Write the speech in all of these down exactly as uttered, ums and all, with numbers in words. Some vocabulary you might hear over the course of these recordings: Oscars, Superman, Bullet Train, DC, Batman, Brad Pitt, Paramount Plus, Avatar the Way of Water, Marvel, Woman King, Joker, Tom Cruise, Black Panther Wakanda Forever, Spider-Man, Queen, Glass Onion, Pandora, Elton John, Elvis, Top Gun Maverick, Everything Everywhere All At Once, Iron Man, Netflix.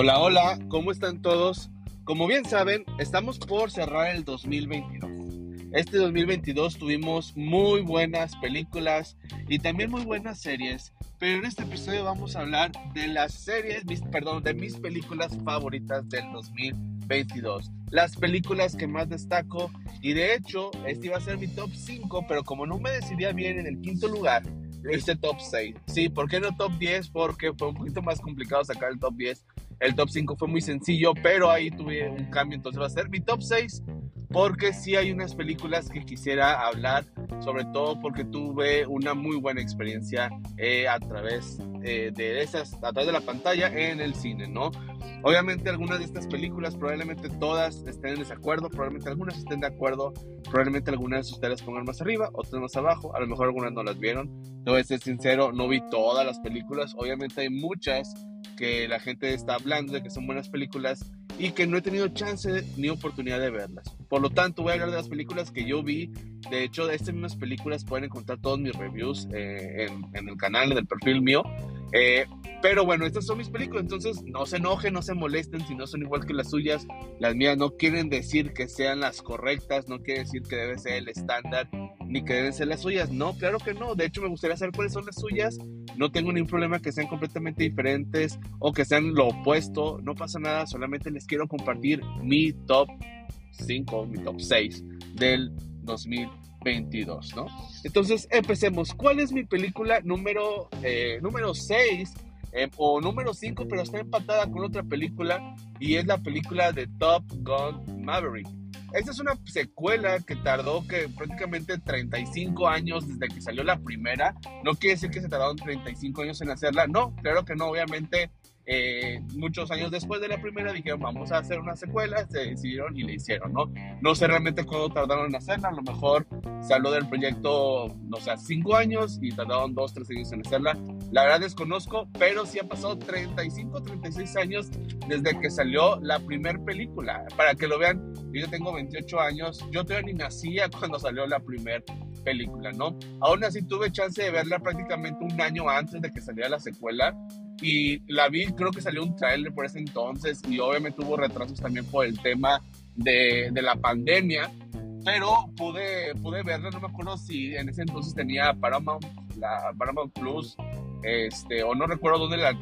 Hola, hola, ¿cómo están todos? Como bien saben, estamos por cerrar el dos mil veintidós. Este dos mil veintidós tuvimos muy buenas películas y también muy buenas series, pero en este episodio vamos a hablar de las series, mis, perdón, de mis películas favoritas del dos mil veintidós. Las películas que más destaco, y de hecho, este iba a ser mi top cinco, pero como no me decidía bien en el quinto lugar, lo hice top seis. Sí, ¿por qué no top diez? Porque fue un poquito más complicado sacar el top diez. El top cinco fue muy sencillo, pero ahí tuve un cambio, entonces va a ser mi top seis, porque sí hay unas películas que quisiera hablar, sobre todo porque tuve una muy buena experiencia eh, a través eh, de esas, a través de la pantalla en el cine, ¿no? Obviamente algunas de estas películas, probablemente todas estén en desacuerdo, probablemente algunas estén de acuerdo, probablemente algunas ustedes las pongan más arriba, otras más abajo, a lo mejor algunas no las vieron. Te voy a ser sincero, no vi todas las películas, obviamente hay muchas que la gente está hablando de que son buenas películas y que no he tenido chance ni oportunidad de verlas. Por lo tanto, voy a hablar de las películas que yo vi. De hecho, de estas mismas películas pueden encontrar todos mis reviews eh, en, en el canal, en el perfil mío. Eh, pero bueno, estas son mis películas, entonces no se enojen, no se molesten si no son igual que las suyas. Las mías no quieren decir que sean las correctas, no quiere decir que debe ser el estándar, ni que deben ser las suyas. No, claro que no. De hecho, me gustaría saber cuáles son las suyas. No tengo ningún problema que sean completamente diferentes o que sean lo opuesto. No pasa nada, solamente les quiero compartir mi top cinco, mi top seis del dos mil veintidós, ¿no? Entonces, empecemos. ¿Cuál es mi película número, eh, número seis eh, o número cinco, pero está empatada con otra película? Y es la película de Top Gun Maverick. Esta es una secuela que tardó que prácticamente treinta y cinco años desde que salió la primera. No quiere decir que se tardaron treinta y cinco años en hacerla. No, claro que no. Obviamente, eh, muchos años después de la primera dijeron, vamos a hacer una secuela. Se decidieron y le hicieron, ¿no? No sé realmente cuándo tardaron en hacerla. A lo mejor salió del proyecto, no sé, cinco años y tardaron dos, tres años en hacerla. La verdad desconozco, pero sí han pasado treinta y cinco, treinta y seis años desde que salió la primera película. Para que lo vean, yo tengo veintiocho años, yo todavía ni nacía cuando salió la primera película, ¿no? Aún así tuve chance de verla prácticamente un año antes de que saliera la secuela y la vi, creo que salió un tráiler por ese entonces y obviamente hubo retrasos también por el tema de, de la pandemia, pero pude, pude verla, no me acuerdo si en ese entonces tenía Paramount, la Paramount Plus, este, o no recuerdo dónde la,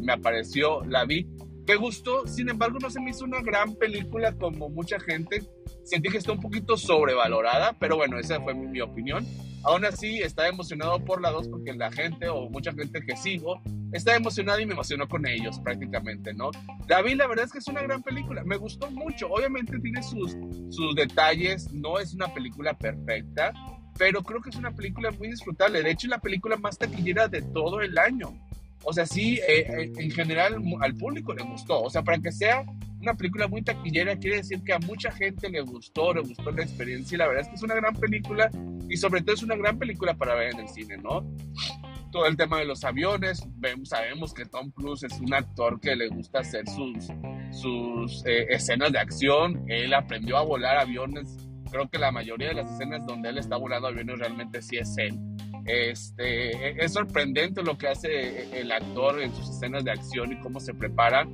me apareció, la vi. Me gustó, sin embargo no se me hizo una gran película como mucha gente. Sentí que está un poquito sobrevalorada, pero bueno, esa fue mi, mi opinión. Aún así, estaba emocionado por la dos porque la gente o mucha gente que sigo está emocionada y me emocionó con ellos prácticamente, ¿no? David, la verdad es que es una gran película, me gustó mucho. Obviamente tiene sus, sus detalles, no es una película perfecta, pero creo que es una película muy disfrutable. De hecho, es la película más taquillera de todo el año. O sea, sí, eh, en general al público le gustó. O sea, para que sea una película muy taquillera, quiere decir que a mucha gente le gustó, le gustó la experiencia. Y la verdad es que es una gran película. Y sobre todo es una gran película para ver en el cine, ¿no? Todo el tema de los aviones. Vemos, sabemos que Tom Cruise es un actor que le gusta hacer sus, sus eh, escenas de acción. Él aprendió a volar aviones. Creo que la mayoría de las escenas donde él está volando aviones realmente sí es él. Este, es sorprendente lo que hace el actor en sus escenas de acción y cómo se prepara,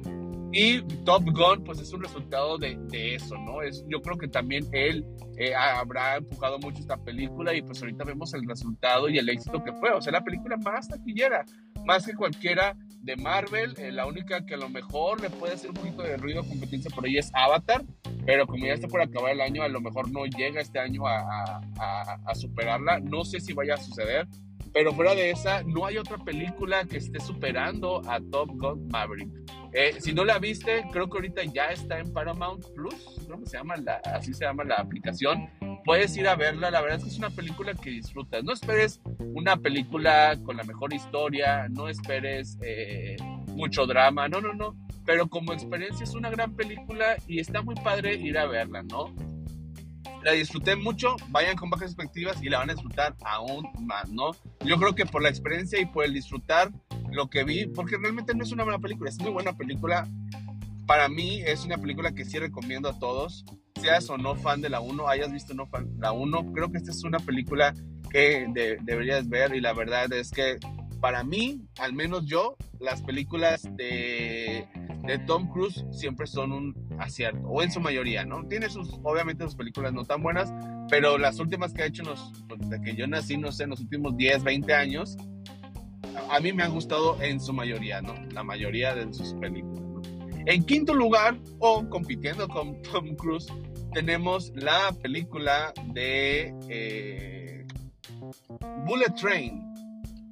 y Top Gun pues es un resultado de, de eso, ¿no? Es, yo creo que también él eh, habrá empujado mucho esta película y pues ahorita vemos el resultado y el éxito que fue. O sea, la película más taquillera, más que cualquiera de Marvel. Eh, la única que a lo mejor le puede hacer un poquito de ruido, competencia por ahí, es Avatar, pero como ya está por acabar el año, a lo mejor no llega este año a, a, a, a superarla. No sé si vaya a suceder, pero fuera de esa, no hay otra película que esté superando a Top Gun Maverick. Eh, si no la viste, creo que ahorita ya está en Paramount Plus, creo que se llama la, así se llama la aplicación. Puedes ir a verla, la verdad es que es una película que disfrutas. No esperes una película con la mejor historia, no esperes eh, mucho drama, no, no, no. Pero como experiencia es una gran película y está muy padre ir a verla, ¿no? La disfruté mucho, vayan con bajas expectativas y la van a disfrutar aún más, ¿no? Yo creo que por la experiencia y por el disfrutar lo que vi, porque realmente no es una buena película, es muy buena película. Para mí es una película que sí recomiendo a todos, seas o no fan de la uno, hayas visto no fan la uno, creo que esta es una película que de, deberías ver, y la verdad es que para mí, al menos yo, las películas de, de Tom Cruise siempre son un acierto, o en su mayoría, ¿no? Tiene sus, obviamente, sus películas no tan buenas, pero las últimas que ha hecho, nos, desde que yo nací, no sé, en los últimos diez, veinte años, a, a mí me han gustado en su mayoría, ¿no? La mayoría de sus películas, ¿no? En quinto lugar, o compitiendo con Tom Cruise, tenemos la película de eh, Bullet Train.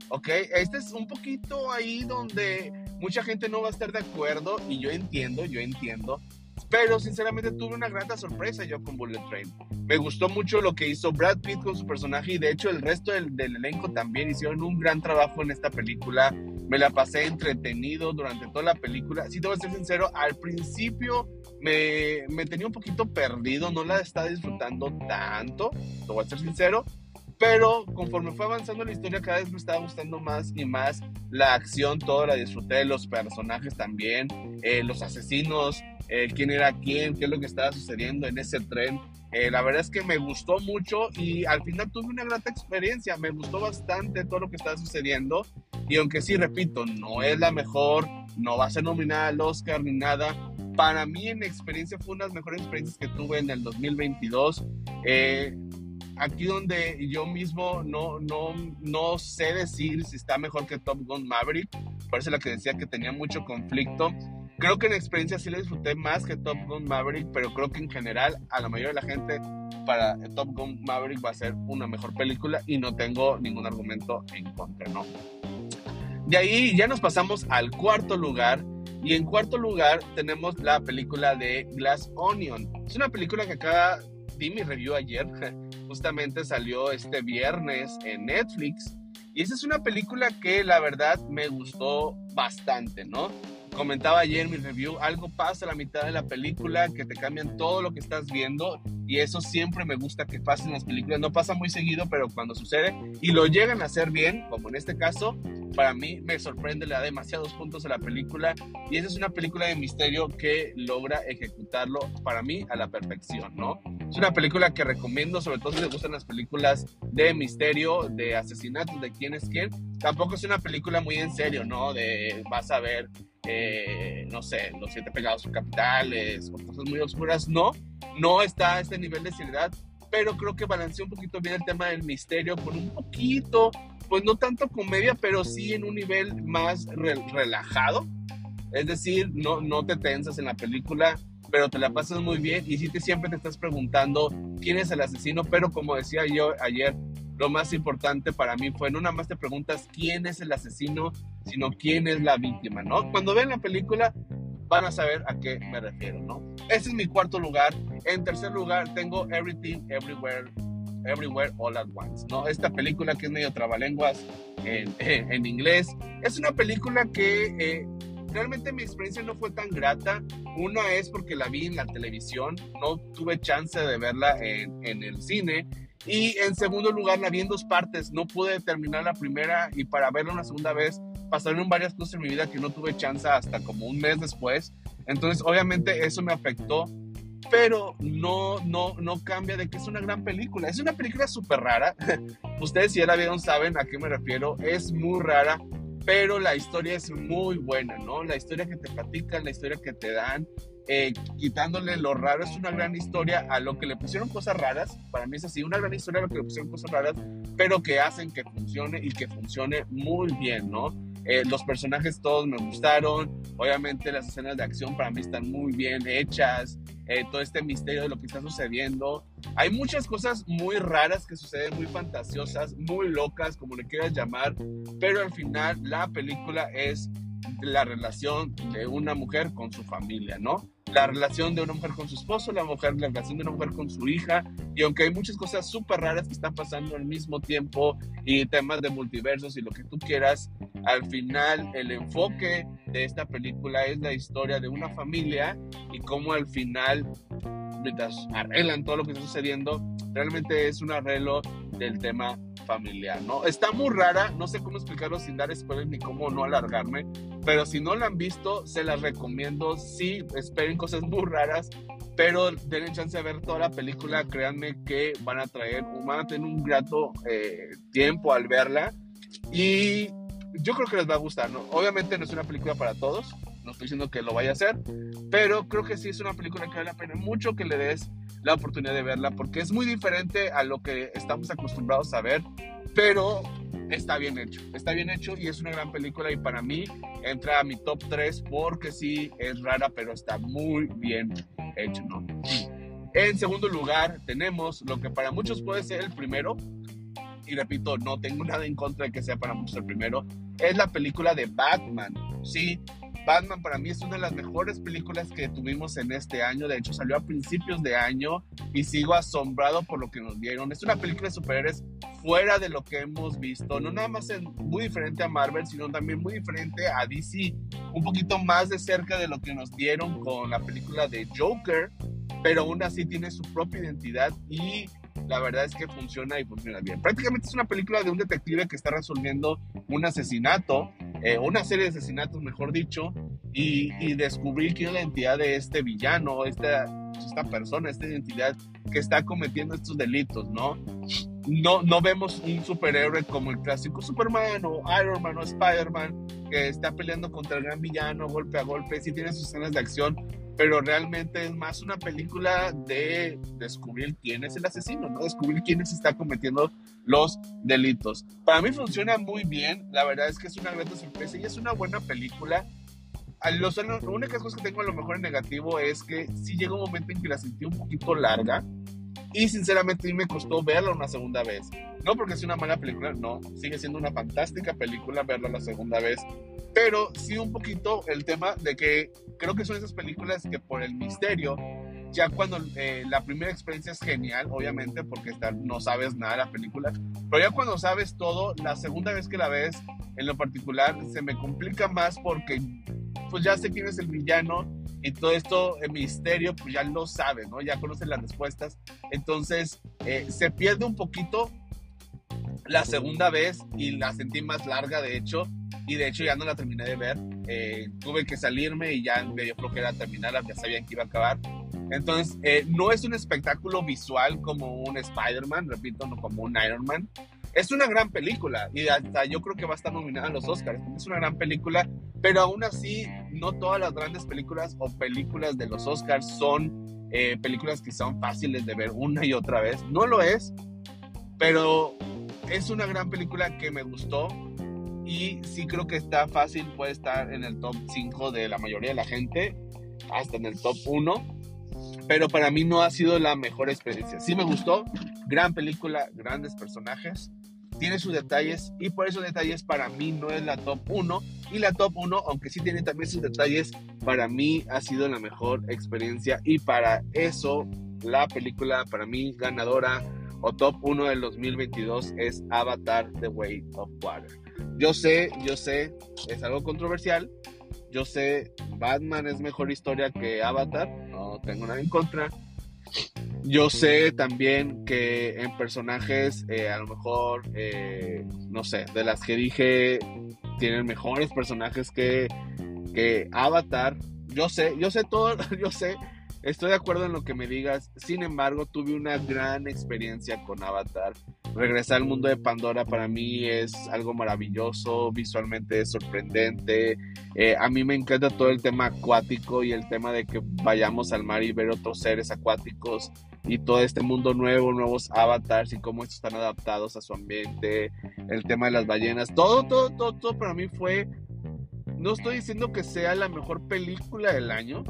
Ok, este es un poquito ahí donde mucha gente no va a estar de acuerdo, y yo entiendo, yo entiendo, pero sinceramente tuve una grata sorpresa yo con Bullet Train. Me gustó mucho lo que hizo Brad Pitt con su personaje, y de hecho el resto del, del elenco también hicieron un gran trabajo en esta película. Me la pasé entretenido durante toda la película. Si te voy a ser sincero, al principio me, me tenía un poquito perdido, no la estaba disfrutando tanto, te voy a ser sincero. Pero conforme fue avanzando la historia, cada vez me estaba gustando más y más la acción, toda la disfruté, los personajes también, eh, los asesinos, eh, quién era quién, qué es lo que estaba sucediendo en ese tren. Eh, la verdad es que me gustó mucho y al final tuve una gran experiencia, me gustó bastante todo lo que estaba sucediendo. Y aunque sí, repito, no es la mejor, no va a ser nominada al Oscar ni nada, para mí en experiencia fue una de las mejores experiencias que tuve en el dos mil veintidós. Eh... Aquí donde yo mismo no, no, no sé decir si está mejor que Top Gun Maverick. Parece la que decía que tenía mucho conflicto. Creo que en experiencia sí la disfruté más que Top Gun Maverick, pero creo que en general a la mayoría de la gente para Top Gun Maverick va a ser una mejor película y no tengo ningún argumento en contra, ¿no? De ahí ya nos pasamos al cuarto lugar. Y en cuarto lugar tenemos la película de Glass Onion. Es una película que acá di mi review ayer. Justamente salió este viernes en Netflix, y esa es una película que la verdad me gustó bastante, ¿no? Comentaba ayer en mi review, algo pasa a la mitad de la película que te cambian todo lo que estás viendo, y eso siempre me gusta que pase en las películas. No pasa muy seguido, pero cuando sucede y lo llegan a hacer bien, como en este caso, para mí me sorprende, le da demasiados puntos a la película, y esa es una película de misterio que logra ejecutarlo para mí a la perfección, ¿no? Es una película que recomiendo, sobre todo si te gustan las películas de misterio, de asesinatos, de quién es quién. Tampoco es una película muy en serio, ¿no? De vas a ver, eh, no sé, Los Siete Pecados Capitales o cosas muy oscuras. No, no está a este nivel de seriedad, pero creo que balanceó un poquito bien el tema del misterio con un poquito, pues no tanto comedia, pero sí en un nivel más re- relajado. Es decir, no, no te tensas en la película, pero te la pasas muy bien, y sí te, siempre te estás preguntando quién es el asesino, pero como decía yo ayer, lo más importante para mí fue no nada más te preguntas quién es el asesino, sino quién es la víctima, ¿no? Cuando vean la película van a saber a qué me refiero, ¿no? Ese es mi cuarto lugar. En tercer lugar tengo Everything Everywhere Everywhere All At Once, ¿no? Esta película que es medio trabalenguas en, en inglés. Es una película que eh, realmente mi experiencia no fue tan grata. Una es porque la vi en la televisión, no tuve chance de verla en, en el cine. Y en segundo lugar, la vi en dos partes, no pude terminar la primera, y para verla una segunda vez pasaron varias cosas en mi vida que no tuve chance hasta como un mes después. Entonces obviamente eso me afectó, pero no, no, no cambia de que es una gran película. Es una película súper rara. Ustedes si ya la vieron saben a qué me refiero. Es muy rara, pero la historia es muy buena, ¿no? La historia que te platican, la historia que te dan, eh, quitándole lo raro, es una gran historia a lo que le pusieron cosas raras. Para mí es así, una gran historia a lo que le pusieron cosas raras, pero que hacen que funcione y que funcione muy bien, ¿no? Eh, los personajes todos me gustaron, obviamente las escenas de acción para mí están muy bien hechas, eh, todo este misterio de lo que está sucediendo. Hay muchas cosas muy raras que suceden, muy fantasiosas, muy locas, como le quieras llamar, pero al final la película es la relación de una mujer con su familia, ¿no? La relación de una mujer con su esposo, la, mujer, la relación de una mujer con su hija, y aunque hay muchas cosas súper raras que están pasando al mismo tiempo, y temas de multiversos y lo que tú quieras, al final el enfoque de esta película es la historia de una familia y cómo al final arreglan todo lo que está sucediendo. Realmente es un arreglo del tema familiar, ¿no? Está muy rara, no sé cómo explicarlo sin dar spoilers ni cómo no alargarme, pero si no la han visto, se las recomiendo. Sí, esperen cosas muy raras, pero denle chance de ver toda la película. Créanme que van a traer, van a tener un grato eh, tiempo al verla, y yo creo que les va a gustar, ¿no? Obviamente no es una película para todos, no estoy diciendo que lo vaya a hacer, pero creo que sí es una película que vale la pena mucho que le des la oportunidad de verla, porque es muy diferente a lo que estamos acostumbrados a ver, pero está bien hecho, está bien hecho y es una gran película, y para mí entra a mi top tres porque sí es rara, pero está muy bien hecho, ¿no? En segundo lugar tenemos lo que para muchos puede ser el primero, y repito, no tengo nada en contra de que sea para muchos el primero, es la película de Batman. Sí, Batman para mí es una de las mejores películas que tuvimos en este año, de hecho salió a principios de año y sigo asombrado por lo que nos dieron. Es una película de superhéroes fuera de lo que hemos visto, no nada más en, muy diferente a Marvel, sino también muy diferente a D C, un poquito más de cerca de lo que nos dieron con la película de Joker, pero aún así tiene su propia identidad y la verdad es que funciona y funciona bien. Prácticamente es una película de un detective que está resolviendo un asesinato, eh, una serie de asesinatos mejor dicho, y, y descubrir quién es la identidad de este villano, esta, esta persona, esta identidad que está cometiendo estos delitos, ¿no? No, no vemos un superhéroe como el clásico Superman o Iron Man o Spider-Man que está peleando contra el gran villano golpe a golpe, sí tiene sus escenas de acción, pero realmente es más una película de descubrir quién es el asesino, ¿no? Descubrir quiénes está cometiendo los delitos. Para mí funciona muy bien, la verdad es que es una gran sorpresa y es una buena película. Las únicas cosas que tengo a lo mejor en negativo es que sí llega un momento en que la sentí un poquito larga y sinceramente a mí me costó verla una segunda vez. No porque sea una mala película, no, sigue siendo una fantástica película verla la segunda vez, pero sí un poquito el tema de que creo que son esas películas que por el misterio, ya cuando eh, la primera experiencia es genial, obviamente, porque está, no sabes nada de la película, pero ya cuando sabes todo, la segunda vez que la ves, en lo particular, se me complica más porque pues ya sé quién es el villano y todo esto, el misterio, pues ya lo sabes, ¿no? Ya conoces las respuestas, entonces eh, se pierde un poquito la segunda vez y la sentí más larga, de hecho, y de hecho ya no la terminé de ver, eh, tuve que salirme y ya me dio flojera terminarla, ya sabían que iba a acabar. Entonces eh, no es un espectáculo visual como un Spider-Man, repito, no como un Iron Man. Es una gran película y hasta yo creo que va a estar nominada a los Oscars, es una gran película, pero aún así no todas las grandes películas o películas de los Oscars son eh, películas que son fáciles de ver una y otra vez, no lo es, pero es una gran película que me gustó y sí creo que está fácil, puede estar en el top cinco de la mayoría de la gente, hasta en el top uno, pero para mí no ha sido la mejor experiencia. Sí me gustó, gran película, grandes personajes, tiene sus detalles y por esos detalles para mí no es la top uno, y la top uno, aunque sí tiene también sus detalles, para mí ha sido la mejor experiencia y para eso la película para mí ganadora o top uno del dos mil veintidós es Avatar the Way of Water. Yo sé, yo sé, es algo controversial, yo sé, Batman es mejor historia que Avatar, no tengo nada en contra, yo sé también que en personajes eh, a lo mejor eh, no sé, de las que dije tienen mejores personajes que, que Avatar, yo sé, yo sé todo, yo sé, estoy de acuerdo en lo que me digas, sin embargo tuve una gran experiencia con Avatar. Regresar al mundo de Pandora para mí es algo maravilloso, visualmente es sorprendente, eh, a mí me encanta todo el tema acuático y el tema de que vayamos al mar y ver otros seres acuáticos y todo este mundo nuevo, nuevos avatars y cómo estos están adaptados a su ambiente, el tema de las ballenas, todo, todo, todo, todo para mí fue, no estoy diciendo que sea la mejor película del año,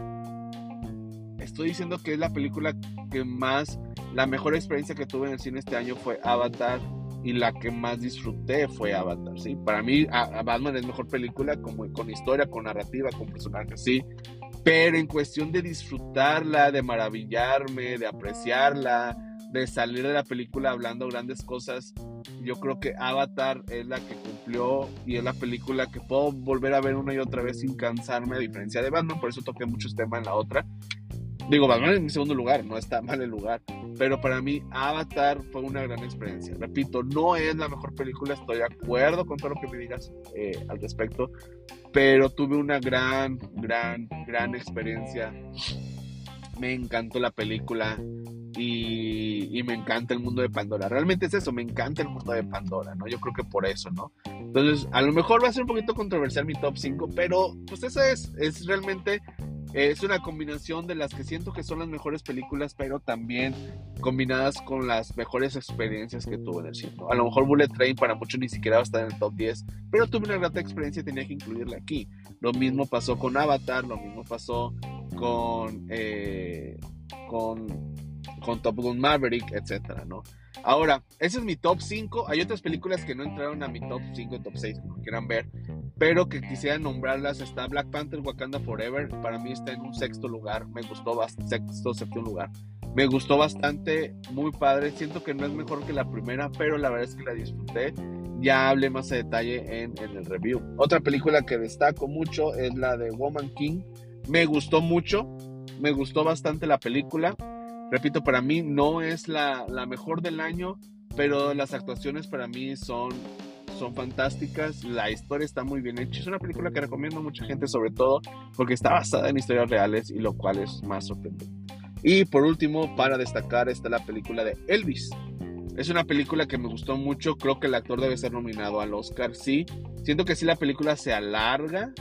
estoy diciendo que es la película que más, la mejor experiencia que tuve en el cine este año fue Avatar y la que más disfruté fue Avatar, ¿sí? Para mí a, a Batman es mejor película como, con historia, con narrativa, con personajes, sí, pero en cuestión de disfrutarla, de maravillarme, de apreciarla, de salir de la película hablando grandes cosas, yo creo que Avatar es la que cumplió y es la película que puedo volver a ver una y otra vez sin cansarme, a diferencia de Batman, por eso toqué muchos temas en la otra. Digo, Batman es mi segundo lugar, no está mal el lugar, pero para mí Avatar fue una gran experiencia. Repito, no es la mejor película, estoy de acuerdo con todo lo que me digas eh, al respecto, pero tuve una gran, gran, gran experiencia. Me encantó la película, Y, y me encanta el mundo de Pandora. Realmente es eso, me encanta el mundo de Pandora, ¿no? Yo creo que por eso, ¿no? Entonces, a lo mejor va a ser un poquito controversial mi top cinco, pero pues esa es, es realmente, eh, es una combinación de las que siento que son las mejores películas, pero también combinadas con las mejores experiencias que tuve en el cine, ¿no? A lo mejor Bullet Train para muchos ni siquiera va a estar en el top diez, pero tuve una grata experiencia y tenía que incluirla aquí. Lo mismo pasó con Avatar, lo mismo pasó con... Eh, con... con Top Gun Maverick, etcétera, ¿no? Ahora, ese es mi top cinco. Hay otras películas que no entraron a mi top cinco, top seis, como quieran ver, pero que quisiera nombrarlas. Está Black Panther Wakanda Forever, para mí está en un sexto lugar, me gustó bastante, sexto, séptimo lugar, me gustó bastante, muy padre, siento que no es mejor que la primera, pero la verdad es que la disfruté. Ya hablé más a detalle en, en el review. Otra película que destaco mucho es la de Woman King, me gustó mucho, me gustó bastante la película. Repito, para mí no es la, la mejor del año, pero las actuaciones para mí son, son fantásticas, la historia está muy bien hecha, es una película que recomiendo a mucha gente, sobre todo porque está basada en historias reales y lo cual es más sorprendente. Y por último, para destacar, está la película de Elvis. Es una película que me gustó mucho, creo que el actor debe ser nominado al Oscar, sí. Siento que sí, la película se alarga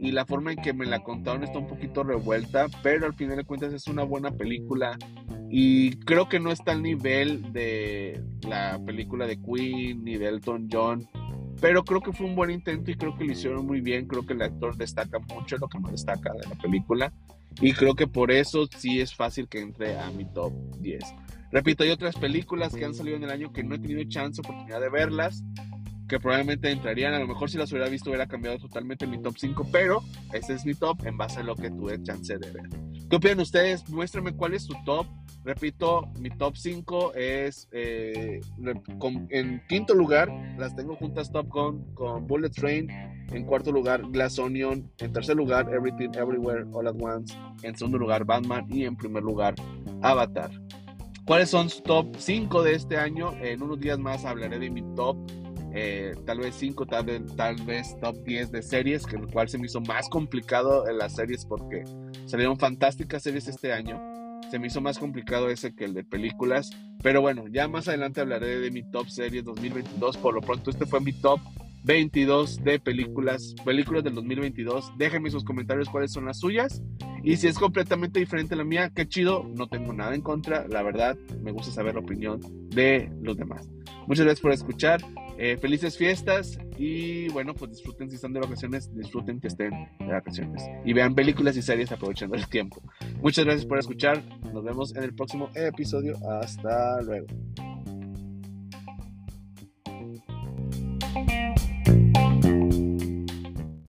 y la forma en que me la contaron está un poquito revuelta, pero al final de cuentas es una buena película y creo que no está al nivel de la película de Queen ni de Elton John, pero creo que fue un buen intento y creo que lo hicieron muy bien. Creo que el actor destaca mucho, es lo que más destaca de la película, y creo que por eso sí es fácil que entre a mi top diez. Repito, hay otras películas que han salido en el año que no he tenido chance, oportunidad de verlas, que probablemente entrarían, a lo mejor si las hubiera visto hubiera cambiado totalmente mi top cinco, pero ese es mi top en base a lo que tuve chance de ver. ¿Qué opinan ustedes? Muéstrame cuál es tu top. Repito, mi top cinco es, eh, con, en quinto lugar, las tengo juntas Top Gun con Bullet Train, en cuarto lugar Glass Onion, en tercer lugar Everything Everywhere All At Once, en segundo lugar Batman y en primer lugar Avatar. ¿Cuáles son sus top cinco de este año? En unos días más hablaré de mi top Eh, tal vez cinco, tal vez, tal vez top diez de series, que el cual se me hizo más complicado en las series porque salieron fantásticas series este año. Se me hizo más complicado ese que el de películas, pero bueno, ya más adelante hablaré de mi top series dos mil veintidós. Por lo pronto este fue mi top veintidós de películas, películas del dos mil veintidós. Déjenme sus comentarios cuáles son las suyas, y si es completamente diferente a la mía, qué chido, no tengo nada en contra, la verdad me gusta saber la opinión de los demás. Muchas gracias por escuchar, eh, felices fiestas, y bueno, pues disfruten si están de vacaciones, disfruten que estén de vacaciones y vean películas y series aprovechando el tiempo. Muchas gracias por escuchar, nos vemos en el próximo episodio, hasta luego.